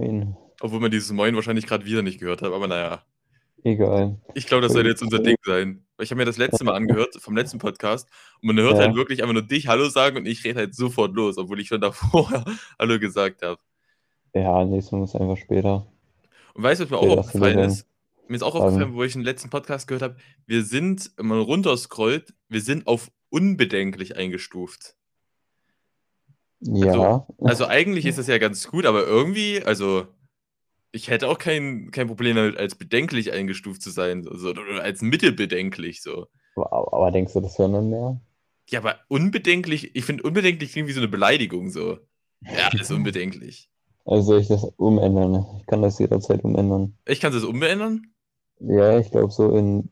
Moin. Obwohl man dieses Moin wahrscheinlich gerade wieder nicht gehört hat, aber naja. Egal. Ich glaube, das sollte jetzt unser Ding sein. Ich habe mir das letzte Mal angehört, vom letzten Podcast, und man hört halt wirklich einfach nur dich Hallo sagen und ich rede halt sofort los, obwohl ich schon davor Hallo gesagt habe. Ja, nächstes Mal ist einfach später. Und weißt du, was mir auch aufgefallen ist? Mir ist auch aufgefallen, wo ich den letzten Podcast gehört habe, wir sind, wenn man runterscrollt, wir sind auf unbedenklich eingestuft. Ja. Also eigentlich ist das ja ganz gut, aber irgendwie, also... Ich hätte auch kein Problem damit, als bedenklich eingestuft zu sein, also, oder als mittelbedenklich. So. Aber denkst du, das hören dann mehr? Ja, aber unbedenklich, ich finde unbedenklich klingt wie so eine Beleidigung. So. Ja, das ist unbedenklich. Also soll ich das umändern? Ich kann das jederzeit umändern. Ich kann das umändern? Ja, ich glaube so in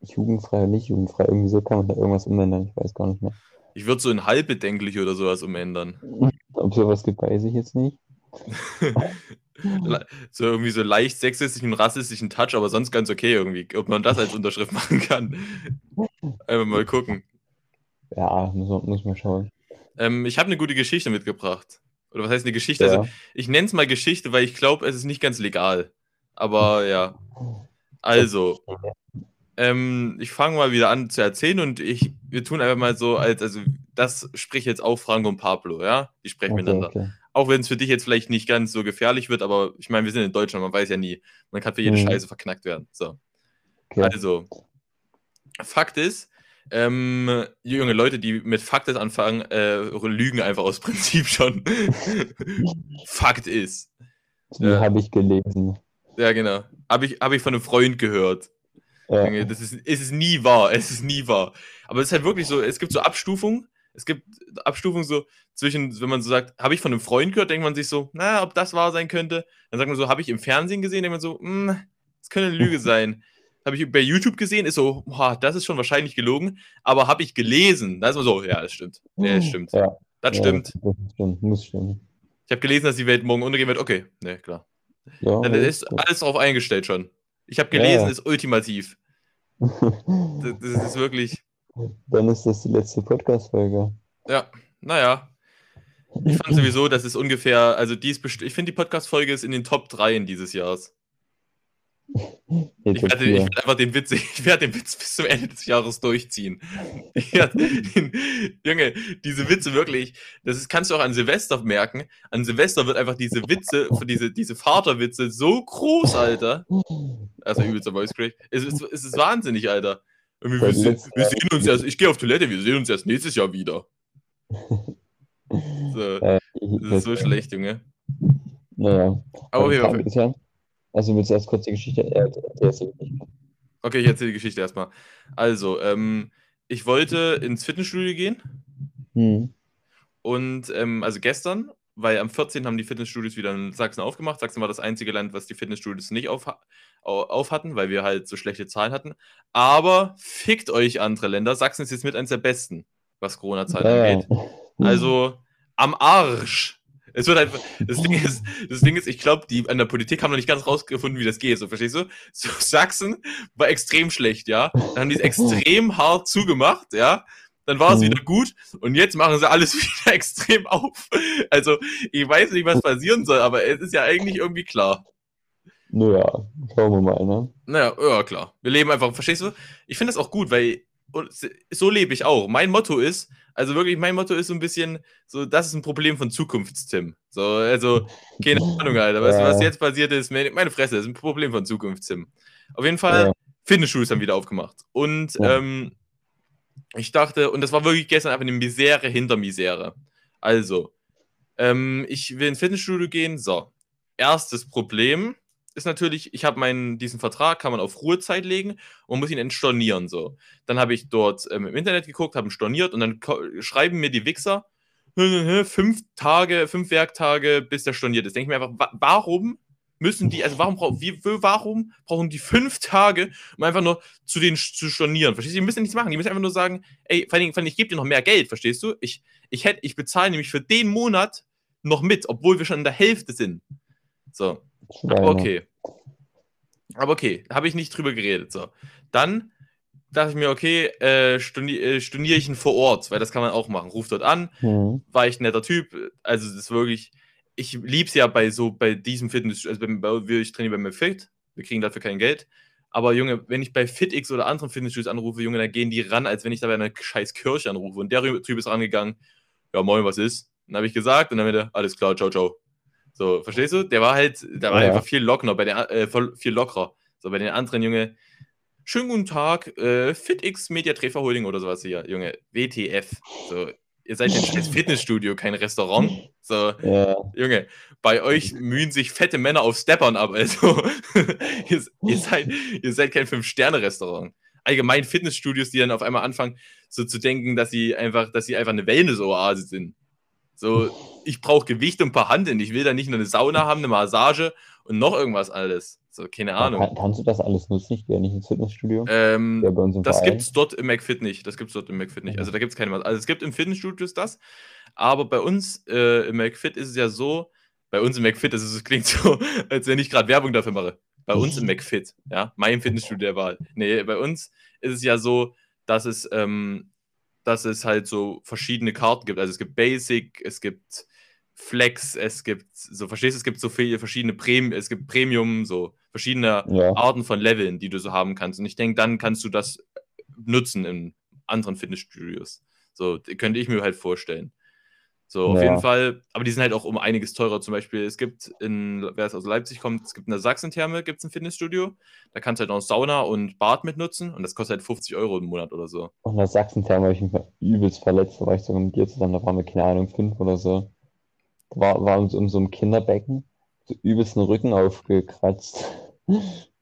jugendfrei oder nicht jugendfrei, irgendwie so kann man da irgendwas umändern, ich weiß gar nicht mehr. Ich würde so in halbbedenklich oder sowas umändern. Ob sowas gibt, weiß ich jetzt nicht. So irgendwie so leicht sexistischen, rassistischen Touch, aber sonst ganz okay irgendwie, ob man das als Unterschrift machen kann. Einfach mal gucken. Ja, muss man schauen. Ich habe eine gute Geschichte mitgebracht. Oder was heißt eine Geschichte? Ja. Also, ich nenne es mal Geschichte, weil ich glaube, es ist nicht ganz legal. Aber ja. Also, ich fange mal wieder an zu erzählen und wir tun einfach mal so, also das spricht jetzt auch Franco und Pablo, ja? Die sprechen miteinander. Okay. Auch wenn es für dich jetzt vielleicht nicht ganz so gefährlich wird, aber ich meine, wir sind in Deutschland, man weiß ja nie. Man kann für jede Scheiße verknackt werden. So. Okay. Also, Fakt ist, junge Leute, die mit Fakt ist anfangen, lügen einfach aus Prinzip schon. Fakt ist. Habe ich gelesen. Ja, genau. Habe ich von einem Freund gehört. Ja. Es ist nie wahr, es ist nie wahr. Aber es ist halt wirklich so, es gibt so Abstufungen. Es gibt Abstufungen so zwischen, wenn man so sagt, habe ich von einem Freund gehört, denkt man sich so, na, ob das wahr sein könnte. Dann sagt man so, habe ich im Fernsehen gesehen, denkt man so, das könnte eine Lüge sein. Habe ich bei YouTube gesehen, ist so, das ist schon wahrscheinlich gelogen, aber habe ich gelesen. Da ist man so, ja, das stimmt. Ja, das stimmt. Ja, das stimmt. Das stimmt. Muss stimmen. Ich habe gelesen, dass die Welt morgen untergehen wird. Okay, ne, klar. Ja, dann ist alles drauf eingestellt schon. Ich habe gelesen, ist ultimativ. Das ist wirklich... Dann ist das die letzte Podcast-Folge. Ja, naja. Ich fand sowieso, das ist ungefähr, also ich finde, die Podcast-Folge ist in den Top 3 dieses Jahres. Ich werde den Witz bis zum Ende des Jahres durchziehen. Junge, diese Witze wirklich, kannst du auch an Silvester merken. An Silvester wird einfach diese Witze, diese Vaterwitze so groß, Alter. Also übelster Voice Crack. Es ist wahnsinnig, Alter. Ich gehe auf Toilette, wir sehen uns erst nächstes Jahr wieder. So. Das ist so schlecht, Junge. Naja. Aber ja. Also willst du erst kurz die Geschichte erzählen? Okay, ich erzähle die Geschichte erstmal. Also, ich wollte ins Fitnessstudio gehen. Und, also gestern, weil am 14. haben die Fitnessstudios wieder in Sachsen aufgemacht. Sachsen war das einzige Land, was die Fitnessstudios nicht auf hatten, weil wir halt so schlechte Zahlen hatten. Aber fickt euch andere Länder. Sachsen ist jetzt mit eines der besten, was Corona-Zahlen angeht. Also am Arsch. Es wird einfach, das Ding ist, ich glaube, die an der Politik haben noch nicht ganz rausgefunden, wie das geht. So, verstehst du? So, Sachsen war extrem schlecht, ja. Dann haben die es extrem hart zugemacht, ja. Dann war es wieder gut und jetzt machen sie alles wieder extrem auf. Also, ich weiß nicht, was passieren soll, aber es ist ja eigentlich irgendwie klar. Naja, schauen wir mal, ne? Naja, ja, klar. Wir leben einfach, verstehst du? Ich finde das auch gut, weil so lebe ich auch. Mein Motto ist so ein bisschen, so, das ist ein Problem von Zukunfts-Tim. So, also, keine Ahnung, Alter. Weißt du, was jetzt passiert ist? Meine Fresse, das ist ein Problem von Zukunfts-Tim. Auf jeden Fall, Fitnessstudios haben wieder aufgemacht. Und, ich dachte, und das war wirklich gestern einfach eine Misere hinter Misere. Also, ich will ins Fitnessstudio gehen. So, erstes Problem ist natürlich, ich habe diesen Vertrag, kann man auf Ruhezeit legen und muss ihn entstornieren. So. Dann habe ich dort im Internet geguckt, habe ihn storniert und dann schreiben mir die Wichser 5 Werktage, bis der storniert ist. Denke ich mir einfach, warum? Warum brauchen die 5 Tage, um einfach nur zu stornieren? Verstehst du? Die müssen nichts machen. Die müssen einfach nur sagen, ey, vor allem, ich gebe dir noch mehr Geld, verstehst du? Ich bezahle nämlich für den Monat noch mit, obwohl wir schon in der Hälfte sind. So. Aber okay. Habe ich nicht drüber geredet. So. Dann dachte ich mir, okay, storniere ich ihn vor Ort, weil das kann man auch machen. Ruf dort an, war ich ein netter Typ. Also das ist wirklich... ich liebe es ja bei diesem Fitness, also ich trainiere bei McFit, wir kriegen dafür kein Geld. Aber Junge, wenn ich bei FitX oder anderen Fitnessstudios anrufe, Junge, dann gehen die ran, als wenn ich da bei einer scheiß Kirche anrufe. Und der Typ ist rangegangen, ja moin, was ist? Dann habe ich gesagt und dann meinte er, alles klar, ciao, ciao. So, verstehst du? Der war halt, der war einfach viel lockerer, viel lockerer. So, bei den anderen, Junge, schönen guten Tag, FitX Media Trefer Holding oder sowas hier, Junge, WTF. So, ihr seid ein scheiß Fitnessstudio, kein Restaurant. So, ja. Junge, bei euch mühen sich fette Männer auf Steppern ab, also ihr seid kein 5-Sterne-Restaurant. Allgemein Fitnessstudios, die dann auf einmal anfangen, so zu denken, dass sie einfach eine Wellness-Oase sind. So, ich brauche Gewicht und ein paar Hanteln. Ich will da nicht nur eine Sauna haben, eine Massage und noch irgendwas alles. So, keine Ahnung. Kannst du das alles nutzen? Ich gehe ja nicht ins Fitnessstudio. Das gibt es dort im McFit nicht. Also da gibt es keine Massage. Also es gibt im Fitnessstudios das, aber bei uns im McFit ist es ja so, es klingt so, als wenn ich gerade Werbung dafür mache. Bei uns im McFit, ja, mein Fitnessstudio der Wahl. Nee, bei uns ist es ja so, dass es halt so verschiedene Karten gibt. Also es gibt Basic, es gibt Flex, es gibt, so verstehst du, es gibt so viele verschiedene Premium, so verschiedene Arten von Leveln, die du so haben kannst. Und ich denke, dann kannst du das nutzen in anderen Fitnessstudios. So, könnte ich mir halt vorstellen. So, auf jeden Fall, aber die sind halt auch um einiges teurer. Zum Beispiel, es gibt wer aus Leipzig kommt, es gibt in der Sachsen-Therme gibt's ein Fitnessstudio, da kannst du halt auch Sauna und Bad mit nutzen und das kostet halt 50 Euro im Monat oder so. Und in der Sachsen-Therme habe ich mich mal übelst verletzt, da war ich sogar mit dir zusammen, da waren wir, keine Ahnung, 5 oder so. Da war uns in so einem Kinderbecken so übelst den Rücken aufgekratzt.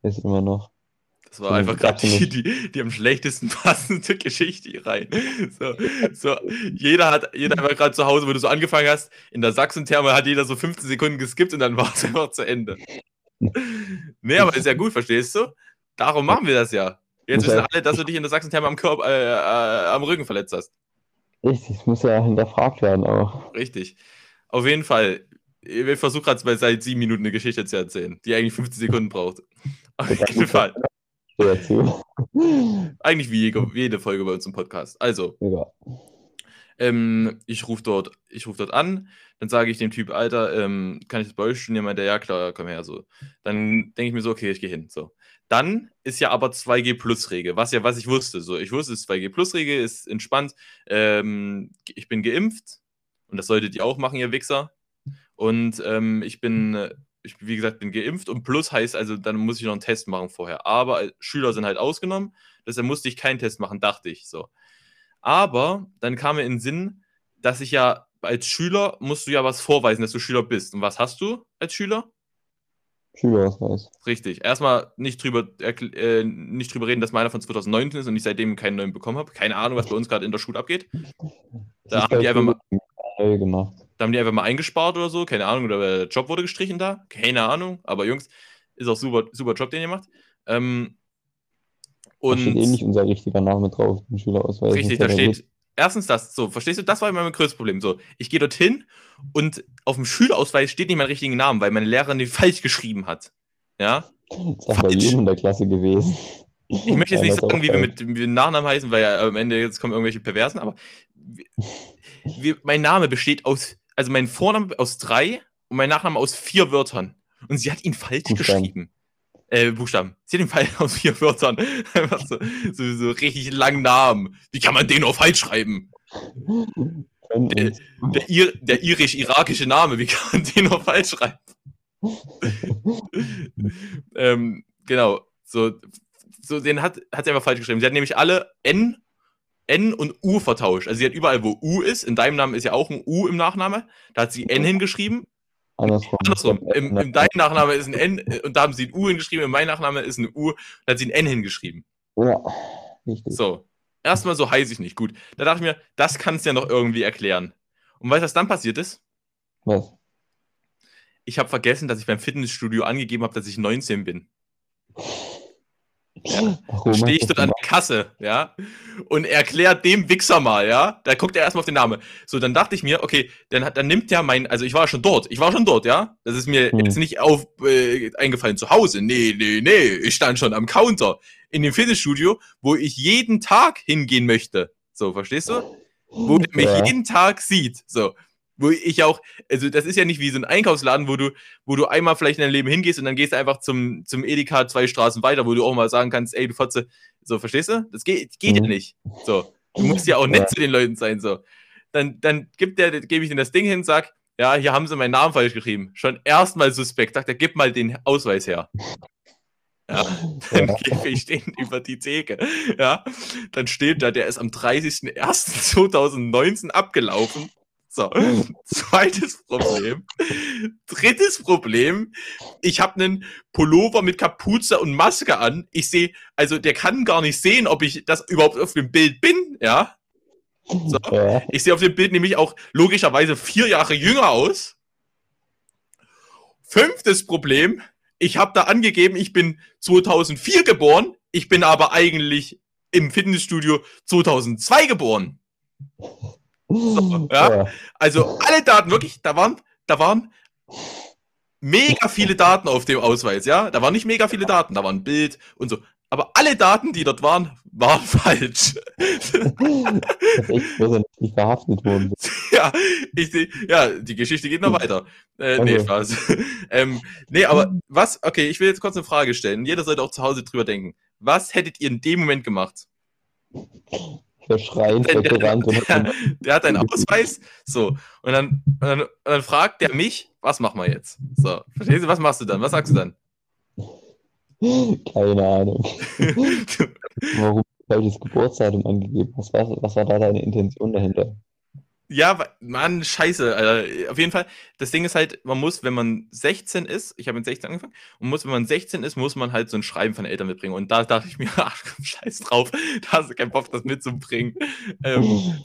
Ist immer noch. Das war einfach gerade die am schlechtesten passende Geschichte hier rein. So, jeder war gerade zu Hause, wo du so angefangen hast. In der Sachsen-Therme hat jeder so 15 Sekunden geskippt und dann war es einfach zu Ende. Nee, aber ist ja gut, verstehst du? Darum machen wir das ja. Jetzt wissen alle, dass du dich in der Sachsen-Therme am Rücken verletzt hast. Richtig, das muss ja hinterfragt werden auch. Richtig. Auf jeden Fall. Ich versuche gerade seit 7 Minuten eine Geschichte zu erzählen, die eigentlich 15 Sekunden braucht. Auf jeden Fall. Dazu. Eigentlich wie jede Folge bei uns im Podcast. Also, ich rufe dort an, dann sage ich dem Typ, Alter, kann ich das bei euch studieren? Meint der, ja klar, komm her. So. Dann denke ich mir so, okay, ich gehe hin. So. Dann ist ja aber 2G-Plus-Regel, was ich wusste. So. Ich wusste, es ist 2G-Plus-Regel, ist entspannt. Ich bin geimpft und das solltet ihr auch machen, ihr Wichser. Und ich bin geimpft und Plus heißt, also dann muss ich noch einen Test machen vorher. Aber Schüler sind halt ausgenommen, deshalb musste ich keinen Test machen, dachte ich so. Aber dann kam mir in den Sinn, dass ich ja als Schüler musst du ja was vorweisen, dass du Schüler bist. Und was hast du als Schüler? Schülerausweis. Richtig. Erstmal nicht drüber reden, dass meiner von 2019 ist und ich seitdem keinen neuen bekommen habe. Keine Ahnung, was bei uns gerade in der Schule abgeht. Da haben die einfach mal eingespart oder so, keine Ahnung, oder der Job wurde gestrichen da, keine Ahnung, aber Jungs, ist auch super, super Job, den ihr macht. Und da steht eh nicht unser richtiger Name drauf, den Schülerausweis. Richtig, da steht, erstens das, so, verstehst du, das war immer mein größtes Problem, so, ich gehe dorthin und auf dem Schülerausweis steht nicht mein richtigen Namen, weil meine Lehrerin den falsch geschrieben hat, ja. Das ist bei jedem in der Klasse gewesen. Ich möchte jetzt nicht sagen, wie wir mit Nachnamen heißen, weil ja am Ende jetzt kommen irgendwelche Perversen, aber mein Name besteht aus, also mein Vorname aus 3 und mein Nachname aus 4 Wörtern. Und sie hat ihn falsch geschrieben. Buchstaben. Sie hat ihn falsch aus 4 Wörtern. Einfach so richtig langen Namen. Wie kann man den auch falsch schreiben? Der irisch-irakische Name, wie kann man den auch falsch schreiben? Genau, so, den hat sie einfach falsch geschrieben. Sie hat nämlich alle N und U vertauscht. Also sie hat überall, wo U ist, in deinem Namen ist ja auch ein U im Nachname, da hat sie N hingeschrieben. Andersrum. In deinem Nachname ist ein N und da haben sie ein U hingeschrieben, in meinem Nachname ist ein U, da hat sie ein N hingeschrieben. Ja, richtig. So, erstmal so heiß ich nicht. Gut, da dachte ich mir, das kannst du ja noch irgendwie erklären. Und weißt du, was dann passiert ist? Was? Ich habe vergessen, dass ich beim Fitnessstudio angegeben habe, dass ich 19 bin. Ja, dann stehe ich dort an der Kasse, ja, und erklärt dem Wichser mal, ja, da guckt er erstmal auf den Namen. So, dann dachte ich mir, okay, dann nimmt der mein, also ich war schon dort, ja, das ist mir jetzt nicht eingefallen zu Hause, nee, ich stand schon am Counter in dem Fitnessstudio, wo ich jeden Tag hingehen möchte, so, verstehst du? Wo der mich jeden Tag sieht, so. Wo ich auch, also das ist ja nicht wie so ein Einkaufsladen, wo du einmal vielleicht in dein Leben hingehst und dann gehst du einfach zum Edeka 2 Straßen weiter, wo du auch mal sagen kannst, ey, du Fotze, so, verstehst du? Das geht ja nicht. So, du musst ja auch nett zu den Leuten sein, so. Dann gebe ich denen das Ding hin, sag, ja, hier haben sie meinen Namen falsch geschrieben. Schon erstmal suspekt, sagt er, gib mal den Ausweis her. Ja, dann gebe ich den über die Theke. Ja, dann steht da, der ist am 30.01.2019 abgelaufen. So, zweites Problem. Drittes Problem, ich habe einen Pullover mit Kapuze und Maske an. Ich sehe, also der kann gar nicht sehen, ob ich das überhaupt auf dem Bild bin, ja. So. Ich sehe auf dem Bild nämlich auch logischerweise 4 Jahre jünger aus. Fünftes Problem, ich habe da angegeben, ich bin 2004 geboren, ich bin aber eigentlich im Fitnessstudio 2002 geboren. So, ja. Also alle Daten, wirklich, da waren mega viele Daten auf dem Ausweis, ja, da waren nicht mega viele Daten, da war ein Bild und so, aber alle Daten, die dort waren, waren falsch. Das ist echt, dass er nicht verhaftet worden ist. Ja, die Geschichte geht noch weiter. Nee, Spaß. Nee, aber was, okay, ich will jetzt kurz eine Frage stellen, jeder sollte auch zu Hause drüber denken. Was hättet ihr in dem Moment gemacht? Der hat einen Ausweis, so, und dann fragt der mich, was machen wir jetzt? So, verstehst du, was machst du dann? Was sagst du dann? Keine Ahnung. Warum welches Geburtsdatum angegeben? Was war da deine Intention dahinter? Ja, Mann, scheiße, Alter. Auf jeden Fall, das Ding ist halt, man muss, wenn man 16 ist, ich habe mit 16 angefangen, und wenn man 16 ist, muss man halt so ein Schreiben von den Eltern mitbringen. Und da dachte ich mir, ach, scheiß drauf, da hast du keinen Bock, das mitzubringen.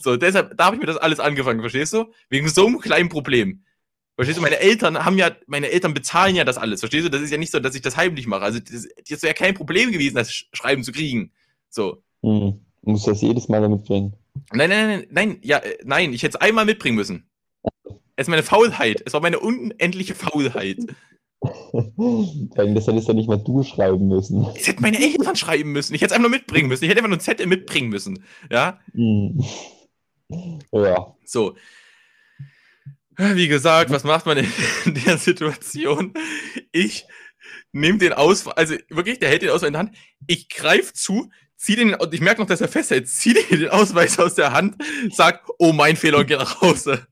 So, deshalb, da habe ich mir das alles angefangen, verstehst du? Wegen so einem kleinen Problem. Verstehst du, meine Eltern bezahlen ja das alles, verstehst du? Das ist ja nicht so, dass ich das heimlich mache. Also, das wäre kein Problem gewesen, das Schreiben zu kriegen. So. Du musst das jedes Mal damit bringen. Nein, ich hätte es einmal mitbringen müssen. Es ist meine Faulheit, es war meine unendliche Faulheit. Das hättest du nicht mal du schreiben müssen. Es hätten meine Eltern schreiben müssen, ich hätte es einfach nur mitbringen müssen, ich hätte einfach nur ein Zettel mitbringen müssen. Ja? Ja. So. Wie gesagt, was macht man in der Situation? Ich nehme den Ausweis, also wirklich, der hält den Ausweis in der Hand, ich greife zu, ich merke noch, dass er festhält, zieh den Ausweis aus der Hand, sag, oh, mein Fehler, und geh nach Hause.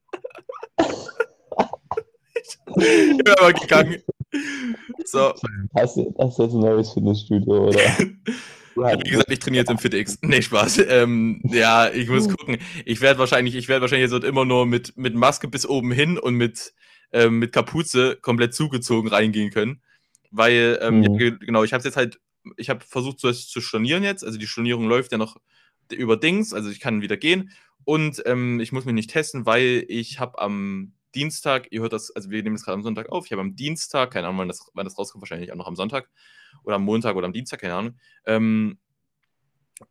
Ich bin aber gegangen. So. Das ist ein neues Fitnessstudio, oder? Wie gesagt, ich trainiere jetzt im FitX. Nee, Spaß. Ja, ich muss gucken. Ich werde wahrscheinlich jetzt immer nur mit Maske bis oben hin und mit Kapuze komplett zugezogen reingehen können. Weil, ja, genau, ich habe versucht, das zu stornieren jetzt. Also die Stornierung läuft ja noch über Dings. Also ich kann wieder gehen. Und ich muss mich nicht testen, weil ich habe am Dienstag, ihr hört das, also wir nehmen es gerade am Sonntag auf, ich habe am Dienstag, keine Ahnung, wann das rauskommt, wahrscheinlich auch noch am Sonntag oder am Montag oder am Dienstag, keine Ahnung,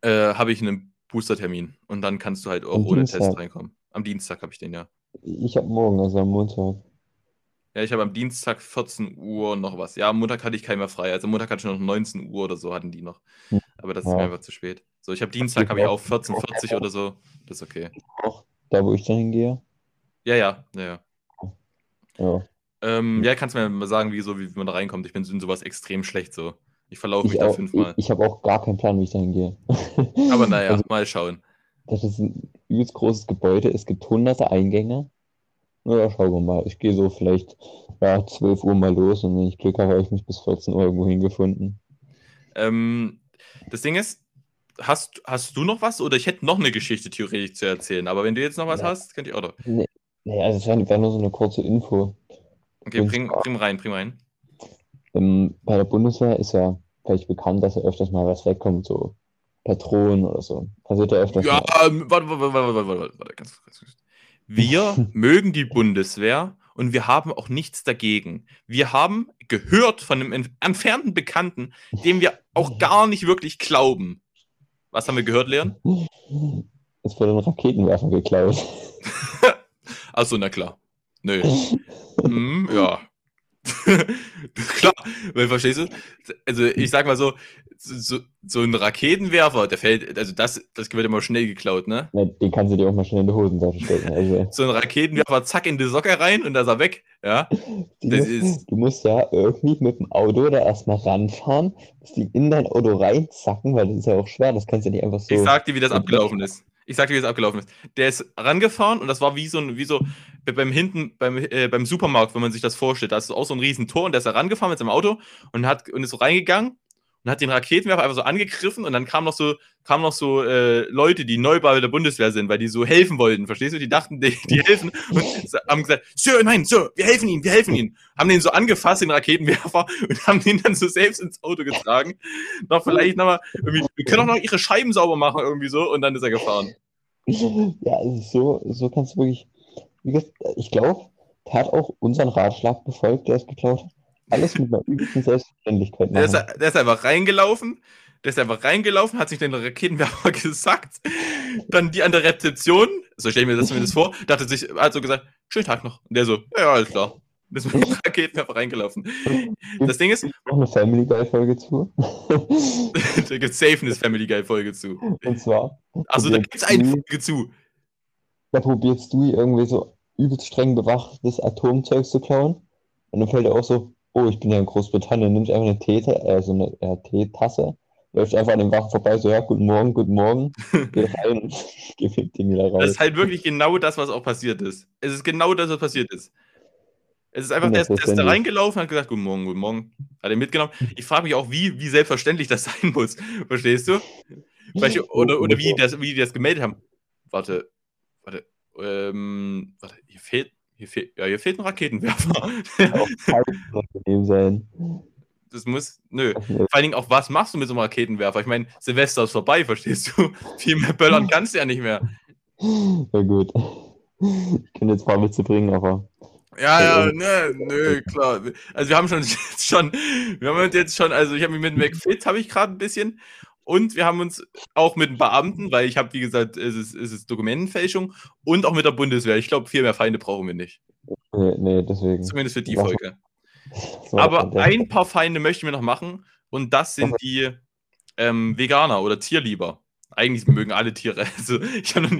habe ich einen Boostertermin. Und dann kannst du halt auch ohne Test reinkommen. Am Dienstag habe ich den, ja. Ich habe morgen, also am Montag. Ja, ich habe am Dienstag 14 Uhr noch was. Ja, am Montag hatte ich keinen mehr frei. Also am Montag hatte ich noch 19 Uhr oder so, hatten die noch. Aber das ist mir einfach zu spät. So, ich habe Dienstag, habe ich auch 14:40 oder so. Das ist okay. Da, wo ich dann hingehe? Ja. Ja, kannst du mir mal sagen, wie man da reinkommt? Ich bin in sowas extrem schlecht so. Ich verlaufe mich da 5-mal. Ich habe auch gar keinen Plan, wie ich da hingehe. Aber naja, also, mal schauen. Das ist ein übelst großes Gebäude. Es gibt hunderte Eingänge. Ja, schauen wir mal. Ich gehe so vielleicht 12 Uhr mal los und wenn ich Glück habe, habe ich mich bis 14 Uhr irgendwo hingefunden. Das Ding ist, hast du noch was? Oder ich hätte noch eine Geschichte theoretisch zu erzählen, aber wenn du jetzt noch was hast, könnte ich auch noch. Nee, also es wäre nur so eine kurze Info. Okay, bring rein. Bei der Bundeswehr ist ja vielleicht bekannt, dass er öfters mal was wegkommt, so Patronen oder so. Passiert ja öfters mal. Ja, warte, ganz kurz. Wir mögen die Bundeswehr und wir haben auch nichts dagegen. Wir haben gehört von einem entfernten Bekannten, dem wir auch gar nicht wirklich glauben. Was haben wir gehört, Leon? Es wurde ein Raketenwerfer geklaut. Achso, na klar. Nö. Ja. Klar, weil verstehst du? Also ich sag mal so, so ein Raketenwerfer, der fällt, also das wird immer schnell geklaut, ne? Ja, den kannst du dir auch mal schnell in die Hosentasche stecken. Also. So ein Raketenwerfer, zack, in die Socke rein und da ist er weg, ja? Du musst ja irgendwie mit dem Auto da erstmal ranfahren, musst die in dein Auto reinzacken, weil das ist ja auch schwer, das kannst du nicht einfach so... Ich sag dir, wie das abgelaufen ist. Der ist rangefahren und das war wie so beim Supermarkt, wenn man sich das vorstellt. Da ist auch so ein riesen Tor und der ist da rangefahren mit seinem Auto und ist so reingegangen und hat den Raketenwerfer einfach so angegriffen und dann kamen noch so Leute, die neu bei der Bundeswehr sind, weil die so helfen wollten, verstehst du? Die dachten, die helfen und haben gesagt, Sir, nein, Sir, wir helfen Ihnen. Haben den so angefasst, den Raketenwerfer, und haben den dann so selbst ins Auto getragen. Vielleicht nochmal, wir können auch noch ihre Scheiben sauber machen, irgendwie so, und dann ist er gefahren. Ja, also so kannst du wirklich, wie gesagt, ich glaube, der hat auch unseren Ratschlag befolgt, der ist geklaut. Alles mit einer übelsten Selbstverständlichkeit. Der ist einfach reingelaufen, hat sich den Raketenwerfer gesackt, dann die an der Rezeption, so stelle ich mir das vor, hat so gesagt, schönen Tag noch. Und der so, ja, alles klar. Das ist mit dem Raketenwerfer reingelaufen. Das Ding ist... Noch eine Family Guy-Folge zu. Da gibt es safe eine Family Guy-Folge zu. Und zwar... Achso, da gibt es eine Folge zu. Da probierst du irgendwie so übelst streng bewachtetes Atomzeug zu klauen. Und dann fällt er auch so... Oh, ich bin ja in Großbritannien, nimmst einfach eine Teetasse, läufst einfach an den Wachen vorbei, so, ja, guten Morgen, geh rein und gewinnt den wieder raus. Das ist halt wirklich genau das, was auch passiert ist. Es ist genau das, was passiert ist. Es ist einfach, der ist da reingelaufen und hat gesagt, guten Morgen, hat er mitgenommen. Ich frage mich auch, wie selbstverständlich das sein muss, verstehst du? Oder wie die das gemeldet haben. Warte, hier fehlt ein Raketenwerfer. Das muss, nö. Vor allen Dingen auch, was machst du mit so einem Raketenwerfer? Ich meine, Silvester ist vorbei, verstehst du? Viel mehr böllern kannst du ja nicht mehr. Na gut. Ich kann jetzt ein paar Witze bringen, aber... Ja, nö, klar. Also wir haben uns jetzt schon, ich habe mich mit McFit, habe ich gerade ein bisschen... Und wir haben uns auch mit den Beamten, weil ich habe, wie gesagt, es ist Dokumentenfälschung und auch mit der Bundeswehr. Ich glaube, viel mehr Feinde brauchen wir nicht. Nee, deswegen. Zumindest für die Folge. Aber ein paar Feinde möchten wir noch machen und das sind die Veganer oder Tierlieber. Eigentlich mögen alle Tiere. Also, ich habe noch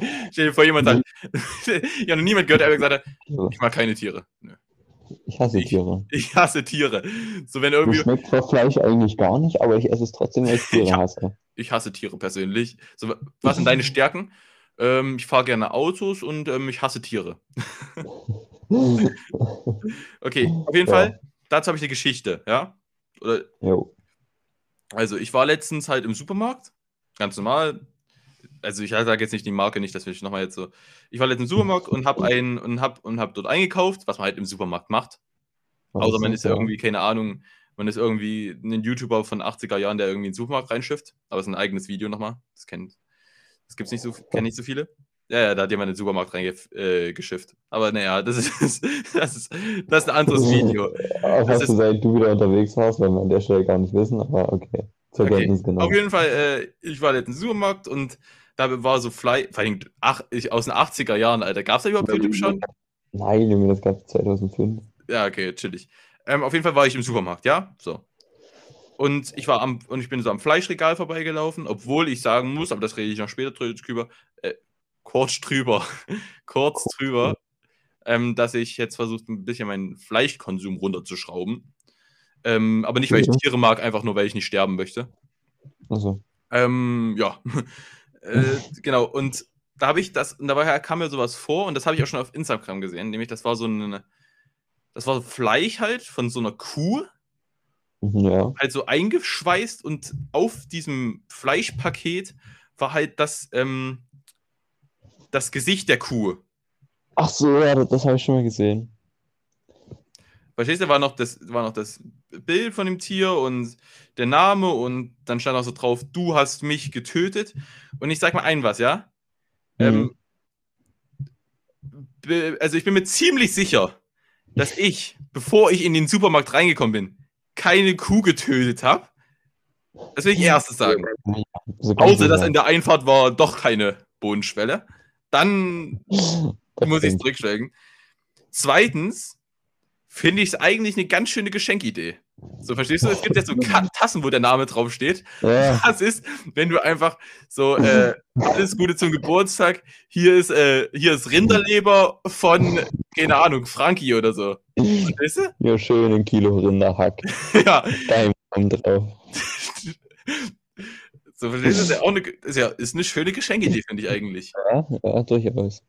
niemand gehört, der gesagt hat, ich mag keine Tiere. Nö. Ich hasse Tiere. So, wenn irgendwie... Schmeckt zwar Fleisch eigentlich gar nicht, aber ich esse es trotzdem, weil ich Tiere hasse. Ich hasse Tiere persönlich. So, was sind deine Stärken? Ich fahre gerne Autos und ich hasse Tiere. Okay, auf jeden Fall, dazu habe ich eine Geschichte, ja? Oder... Jo. Also, ich war letztens halt im Supermarkt, ganz normal. Also, ich sage jetzt nicht die Marke, nicht, dass wir nochmal jetzt so. Ich war letztens im Supermarkt und hab dort eingekauft, was man halt im Supermarkt macht. Außer man ist ja irgendwie, keine Ahnung, man ist irgendwie ein YouTuber von 80er Jahren, der irgendwie in den Supermarkt reinschifft. Aber es ist ein eigenes Video nochmal. Das gibt's nicht so, kenne ich so viele. Ja, da hat jemand in den Supermarkt reingeschifft. Aber naja, das ist ein anderes Video. Auch hast du, seit du wieder unterwegs warst, wenn wir an der Stelle gar nicht wissen, aber okay. Genau. Auf jeden Fall, ich war letztens im Supermarkt und da war so Fleisch, vor allem aus den 80er Jahren, Alter. Gab es da überhaupt YouTube schon? Nein, das gab es 2005. Ja, okay, chillig. Auf jeden Fall war ich im Supermarkt, ja? So. Und ich bin so am Fleischregal vorbeigelaufen, obwohl ich sagen muss, aber das rede ich noch später drüber, kurz drüber, dass ich jetzt versuche, ein bisschen meinen Fleischkonsum runterzuschrauben. Aber nicht, weil ich Tiere mag, einfach nur, weil ich nicht sterben möchte. Also. Ja. Genau, und da habe ich das, und dabei kam mir sowas vor, und das habe ich auch schon auf Instagram gesehen, nämlich das war Fleisch halt von so einer Kuh, ja. Halt so eingeschweißt, und auf diesem Fleischpaket war halt das Gesicht der Kuh. Ach so, ja, das habe ich schon mal gesehen. Verstehst du, war noch das Bild von dem Tier und der Name, und dann stand auch so drauf, du hast mich getötet. Und ich sag mal ein was, ja? Also ich bin mir ziemlich sicher, dass ich, bevor ich in den Supermarkt reingekommen bin, keine Kuh getötet habe. Das will ich erstes sagen. So, außer, dass in der Einfahrt war doch keine Bodenschwelle. Dann muss ich es zurückschlagen. Zweitens finde ich es eigentlich eine ganz schöne Geschenkidee. So, verstehst du? Es gibt ja so Tassen, wo der Name drauf steht. Ja. Das ist, wenn du einfach so alles Gute zum Geburtstag, hier ist Rinderleber von, keine Ahnung, Frankie oder so. Verstehst du? Ja, schön, ein Kilo Rinderhack. Ja. Dein Name drauf. So, verstehst du? Das ist ja auch eine schöne Geschenkidee, finde ich eigentlich. Ja, ja, durchaus.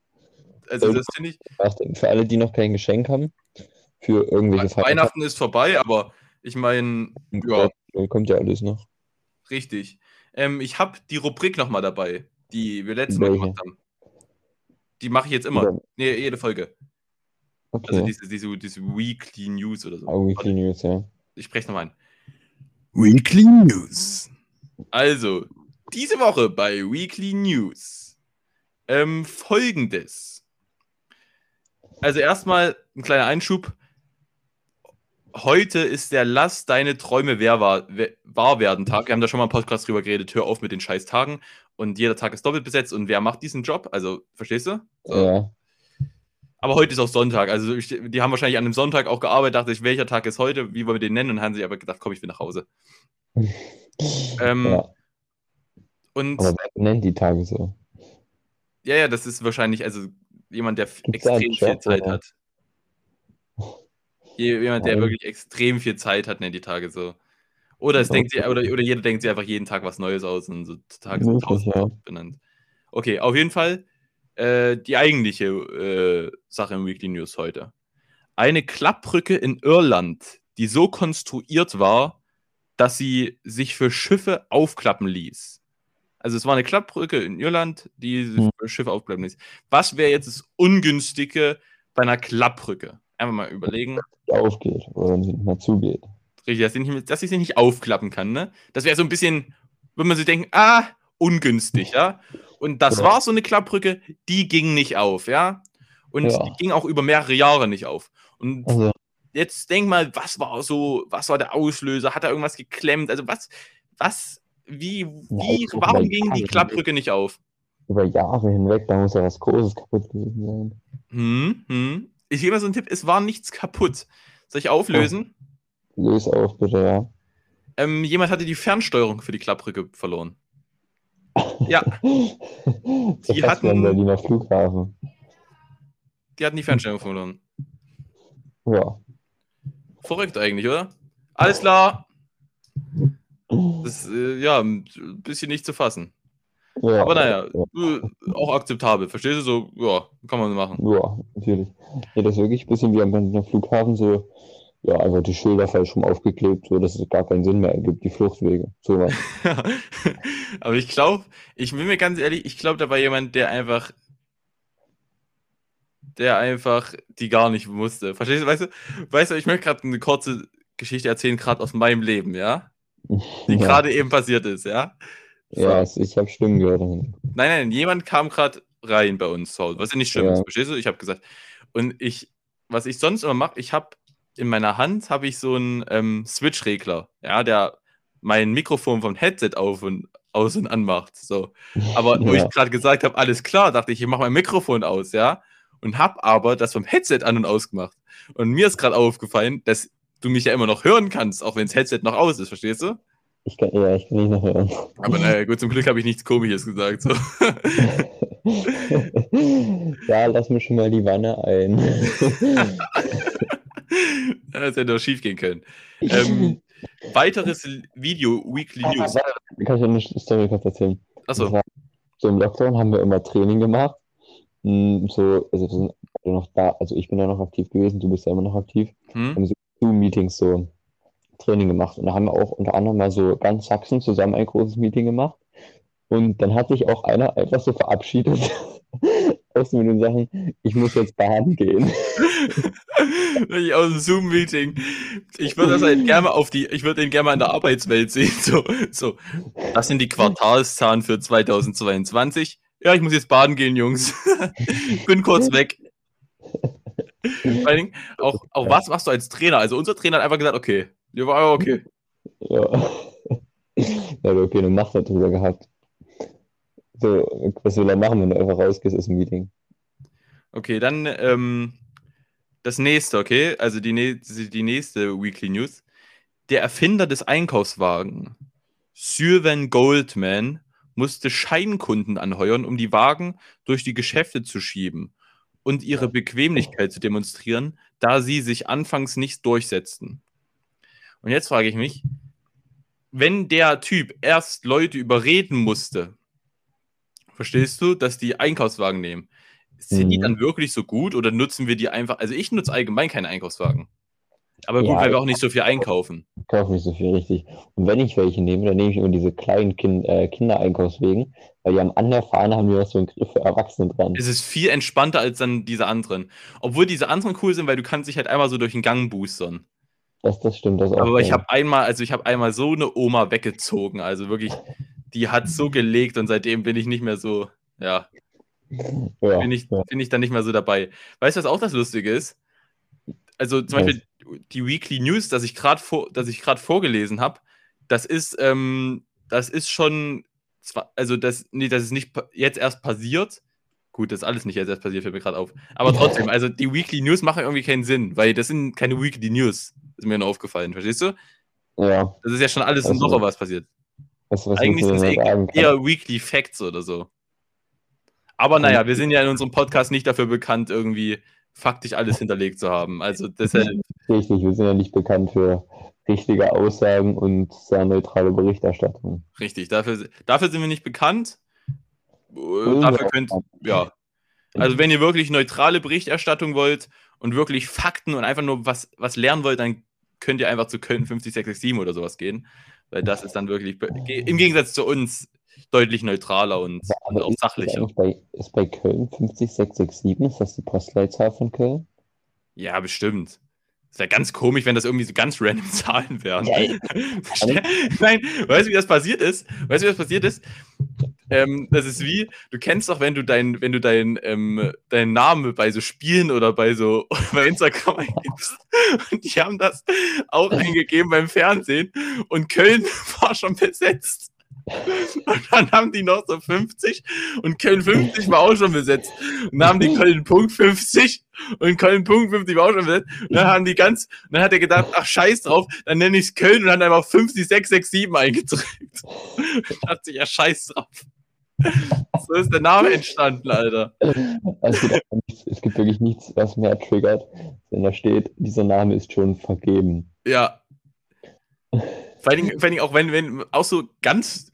Also das finde ich... Für alle, die noch kein Geschenk haben, für irgendwelche Feiertage. Weihnachten ist vorbei, aber ich meine, ja. Kommt ja alles noch. Richtig. Ich habe die Rubrik nochmal dabei, die wir letztes Mal gemacht haben. Die mache ich jetzt immer. Ja. Nee, jede Folge. Okay. Also diese Weekly News oder so. Ah, Weekly News, ja. Ich spreche es nochmal an. Weekly News. Also, diese Woche bei Weekly News Folgendes. Also erstmal ein kleiner Einschub. Heute ist der Lass deine Träume wahr werden Tag. Wir haben da schon mal im Podcast drüber geredet. Hör auf mit den Scheiß-Tagen. Und jeder Tag ist doppelt besetzt. Und wer macht diesen Job? Also, verstehst du? So. Ja. Aber heute ist auch Sonntag. Also, die haben wahrscheinlich an einem Sonntag auch gearbeitet. Dachte ich, welcher Tag ist heute? Wie wollen wir den nennen? Und haben sich aber gedacht, komm, ich will nach Hause. Ja. Und aber wer nennt die Tage so? Ja, ja, das ist wahrscheinlich, also jemand, der extrem viel Zeit hat. Jemand, der wirklich extrem viel Zeit hat, nennt die Tage so. Oder es denkt sich, oder jeder denkt sich einfach jeden Tag was Neues aus und so Tage sind 1000 benannt. Okay, auf jeden Fall die eigentliche Sache im Weekly News heute. Eine Klappbrücke in Irland, die so konstruiert war, dass sie sich für Schiffe aufklappen ließ. Also es war eine Klappbrücke in Irland, die sich für Schiffe aufklappen ließ. Was wäre jetzt das Ungünstige bei einer Klappbrücke? Einfach mal überlegen. Dass sie aufgeht oder nicht mehr zugeht. Richtig, dass ich sie nicht aufklappen kann, ne? Das wäre so ein bisschen, wenn man sich denkt, ungünstig, ja? Und das war so eine Klappbrücke, die ging nicht auf, ja? Und die ging auch über mehrere Jahre nicht auf. Und jetzt denk mal, was war der Auslöser? Hat da irgendwas geklemmt? Also warum ging die Klappbrücke nicht auf? Über Jahre hinweg, da muss ja was Großes kaputt gewesen sein. Ich gebe mal so einen Tipp, es war nichts kaputt. Soll ich auflösen? Löse auf, bitte, ja. Jemand hatte die Fernsteuerung für die Klappbrücke verloren. Ja. Die hatten die Fernsteuerung verloren. Ja. Verrückt eigentlich, oder? Alles klar. Das ist ein bisschen nicht zu fassen. Ja, aber naja, auch akzeptabel, verstehst du? So, ja, kann man machen. Ja, natürlich. Ja, das ist wirklich ein bisschen wie am Flughafen, so, ja, einfach die Schilder falsch rum aufgeklebt, so, dass es gar keinen Sinn mehr ergibt, die Fluchtwege, so was. Aber ich glaube, da war jemand, der einfach die gar nicht musste. Verstehst du, weißt du, ich möchte gerade eine kurze Geschichte erzählen, gerade aus meinem Leben, ja? Die gerade eben passiert ist, ja? So. Ja, ich habe Stimmen gehört. Nein, jemand kam gerade rein bei uns zu Hause, was ja nicht schlimm ist, verstehst du? Ich habe gesagt, und was ich sonst immer mache, ich habe in meiner Hand so einen Switch-Regler, ja, der mein Mikrofon vom Headset auf und aus und anmacht, so. Aber wo ich gerade gesagt habe, alles klar, dachte ich mache mein Mikrofon aus, ja, und habe aber das vom Headset an und aus gemacht. Und mir ist gerade aufgefallen, dass du mich ja immer noch hören kannst, auch wenn das Headset noch aus ist, verstehst du? Ich kann nicht noch hören. Aber naja, gut, zum Glück habe ich nichts Komisches gesagt. So. Ja, lass mir schon mal die Wanne ein. Das hätte doch schief gehen können. Weiteres Video, Weekly News. Kann ich eine Story kurz erzählen? Achso. So im Lockdown haben wir immer Training gemacht. So, also, wir sind noch da, also ich bin ja noch aktiv gewesen, du bist ja immer noch aktiv. Haben so Zoom-Meetings so. Training gemacht und da haben wir auch unter anderem mal so ganz Sachsen zusammen ein großes Meeting gemacht und dann hat sich auch einer einfach so verabschiedet aus mit den Sachen, ich muss jetzt baden gehen. Aus dem Zoom-Meeting. Ich würde das halt gerne in der Arbeitswelt sehen. So. Das sind die Quartalszahlen für 2022. Ja, ich muss jetzt baden gehen, Jungs. Ich bin kurz weg. Vor allen Dingen, auch was machst du als Trainer? Also unser Trainer hat einfach gesagt, okay. Ja, war okay. Ja. Ja, okay, eine Macht hat drüber gehabt. So, was wir da machen, wenn du einfach rausgehst, ist ein Meeting. Okay, dann Das nächste, okay? Also die nächste Weekly News. Der Erfinder des Einkaufswagen, Sylvan Goldman, musste Scheinkunden anheuern, um die Wagen durch die Geschäfte zu schieben und ihre Bequemlichkeit zu demonstrieren, da sie sich anfangs nicht durchsetzten. Und jetzt frage ich mich, wenn der Typ erst Leute überreden musste, verstehst du, dass die Einkaufswagen nehmen, sind die dann wirklich so gut oder nutzen wir die einfach? Also ich nutze allgemein keine Einkaufswagen. Aber gut, ja, weil wir auch nicht so viel einkaufen. Ich kaufe nicht so viel, richtig. Und wenn ich welche nehme, dann nehme ich immer diese kleinen Kindereinkaufswegen, weil die am Anherfahren haben wir was so einen Griff für Erwachsene dran. Es ist viel entspannter als dann diese anderen. Obwohl diese anderen cool sind, weil du kannst dich halt einmal so durch den Gang boostern. Das stimmt, das auch. Aber ich habe einmal, so eine Oma weggezogen, also wirklich, die hat so gelegt und seitdem bin ich nicht mehr so, bin ich dann nicht mehr so dabei. Weißt du, was auch das Lustige ist? Also zum Beispiel die Weekly News, dass ich gerade vorgelesen habe, das ist schon, also das ist nicht jetzt erst passiert. Gut, das ist alles nicht jetzt erst passiert, fällt mir gerade auf. Aber trotzdem, also die Weekly News machen irgendwie keinen Sinn, weil das sind keine Weekly News. Das ist mir nur aufgefallen, verstehst du? Ja. Das ist ja schon alles in Woche was passiert. Eigentlich sind es eher Weekly Facts oder so. Aber naja, wir sind ja in unserem Podcast nicht dafür bekannt, irgendwie faktisch alles hinterlegt zu haben. Also deshalb. Richtig, wir sind ja nicht bekannt für richtige Aussagen und sehr neutrale Berichterstattung. Richtig, dafür sind wir nicht bekannt. Dafür könnt ja. Also wenn ihr wirklich neutrale Berichterstattung wollt und wirklich Fakten und einfach nur was lernen wollt, dann könnt ihr einfach zu Köln 50667 oder sowas gehen. Weil das ist dann wirklich im Gegensatz zu uns deutlich neutraler und auch sachlicher. Ist bei Köln 50667, ist das die Postleitzahl von Köln? Ja, bestimmt. Ist ja ganz komisch, wenn das irgendwie so ganz random Zahlen wären. Nein, weißt du, wie das passiert ist? Das ist wie, du kennst doch, wenn du deinen Namen bei so Spielen oder bei Instagram eingibst. Und die haben das auch eingegeben beim Fernsehen. Und Köln war schon besetzt. Und dann haben die noch so 50 und Köln 50 war auch schon besetzt. Und dann haben die Köln Punkt 50 und Köln Punkt 50 war auch schon besetzt. Und dann haben die und dann hat er gedacht, ach scheiß drauf, dann nenne ich es Köln und hat einfach 50667 eingetragen. Und hat sich ja scheiß drauf. So ist der Name entstanden, Alter. Es gibt wirklich nichts, was mehr triggert, wenn da steht, dieser Name ist schon vergeben. Ja. Vor allem auch wenn auch so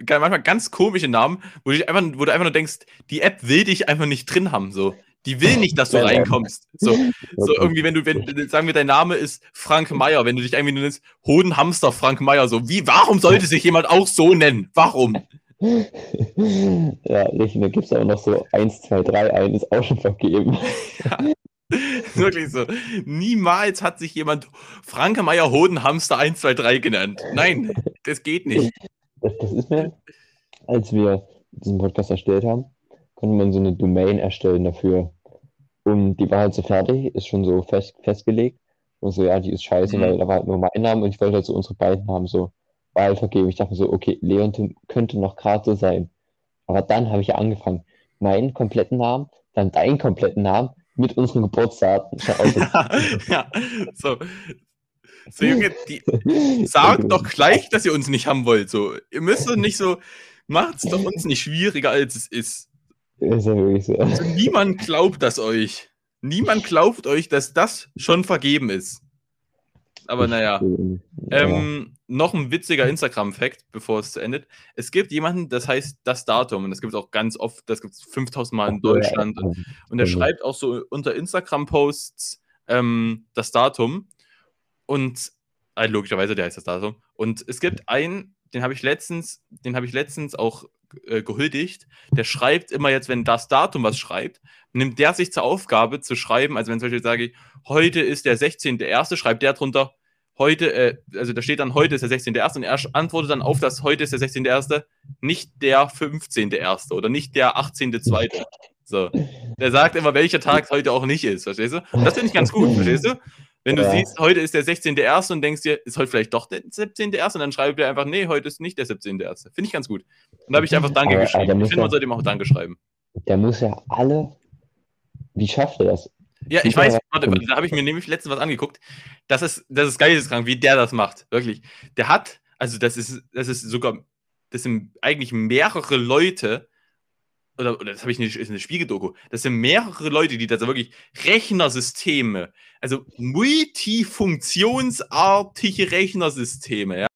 manchmal ganz komische Namen, wo du einfach nur denkst, die App will dich einfach nicht drin haben, so. Die will nicht, dass du reinkommst. So irgendwie, wenn sagen wir, dein Name ist Frank Meyer, wenn du dich irgendwie nennst, Hodenhamster Frank Meyer, so. Warum sollte sich jemand auch so nennen? Warum? Ja, richtig, da gibt es aber noch so 1, 2, 3, 1 ist auch schon vergeben. Ja. Wirklich so. Niemals hat sich jemand Franke Meyer Hodenhamster 123 genannt. Nein, das geht nicht. Das ist mir, als wir diesen Podcast erstellt haben, konnte man so eine Domain erstellen dafür. Und die war halt so fertig, ist schon so festgelegt. Und so, ja, die ist scheiße, weil da war halt nur mein Name und ich wollte halt so unsere beiden haben, so Wahl vergeben. Ich dachte so, okay, Leon könnte noch gerade so sein. Aber dann habe ich ja angefangen, meinen kompletten Namen, dann deinen kompletten Namen, mit unseren Geburtsdaten. So, Junge, sagt doch gleich, dass ihr uns nicht haben wollt. So, ihr müsst doch nicht so, macht's doch uns nicht schwieriger, als es ist. Das ist ja wirklich so. Also, niemand glaubt das euch. Niemand glaubt euch, dass das schon vergeben ist. Aber naja. Noch ein witziger Instagram-Fact, bevor es zu endet. Es gibt jemanden, das heißt das Datum. Und das gibt es auch ganz oft, das gibt es 5000 Mal in Deutschland. Und der schreibt auch so unter Instagram-Posts das Datum. Und logischerweise, der heißt das Datum. Und es gibt einen, den habe ich letztens auch gehuldigt, der schreibt immer jetzt, wenn das Datum was schreibt, nimmt der sich zur Aufgabe zu schreiben, also wenn zum Beispiel sage ich, heute ist der 16.1., schreibt der drunter, heute, also da steht dann, heute ist der 16.1. und er antwortet dann auf das, heute ist der 16.1., nicht der 15.1. oder nicht der 18.2. So. Der sagt immer, welcher Tag es heute auch nicht ist, verstehst du? Und das finde ich ganz gut, verstehst du? Wenn du siehst, heute ist der 16.1. und denkst dir, ist heute vielleicht doch der 17.1. und dann schreibt er einfach, nee, heute ist nicht der 17.1. Finde ich ganz gut. Und da habe ich einfach Danke geschrieben. Ich finde, man sollte ihm auch Danke schreiben. Der muss ja alle, wie schafft er das? Ja, ich weiß, warte, da habe ich mir nämlich letztens was angeguckt. Das ist geisteskrank, wie der das macht, wirklich. Der hat, also das ist sogar, das sind eigentlich mehrere Leute, oder das habe ich nicht, ist eine Spiegeldoku, das sind mehrere Leute, die das wirklich Rechnersysteme, also multifunktionsartige Rechnersysteme, ja.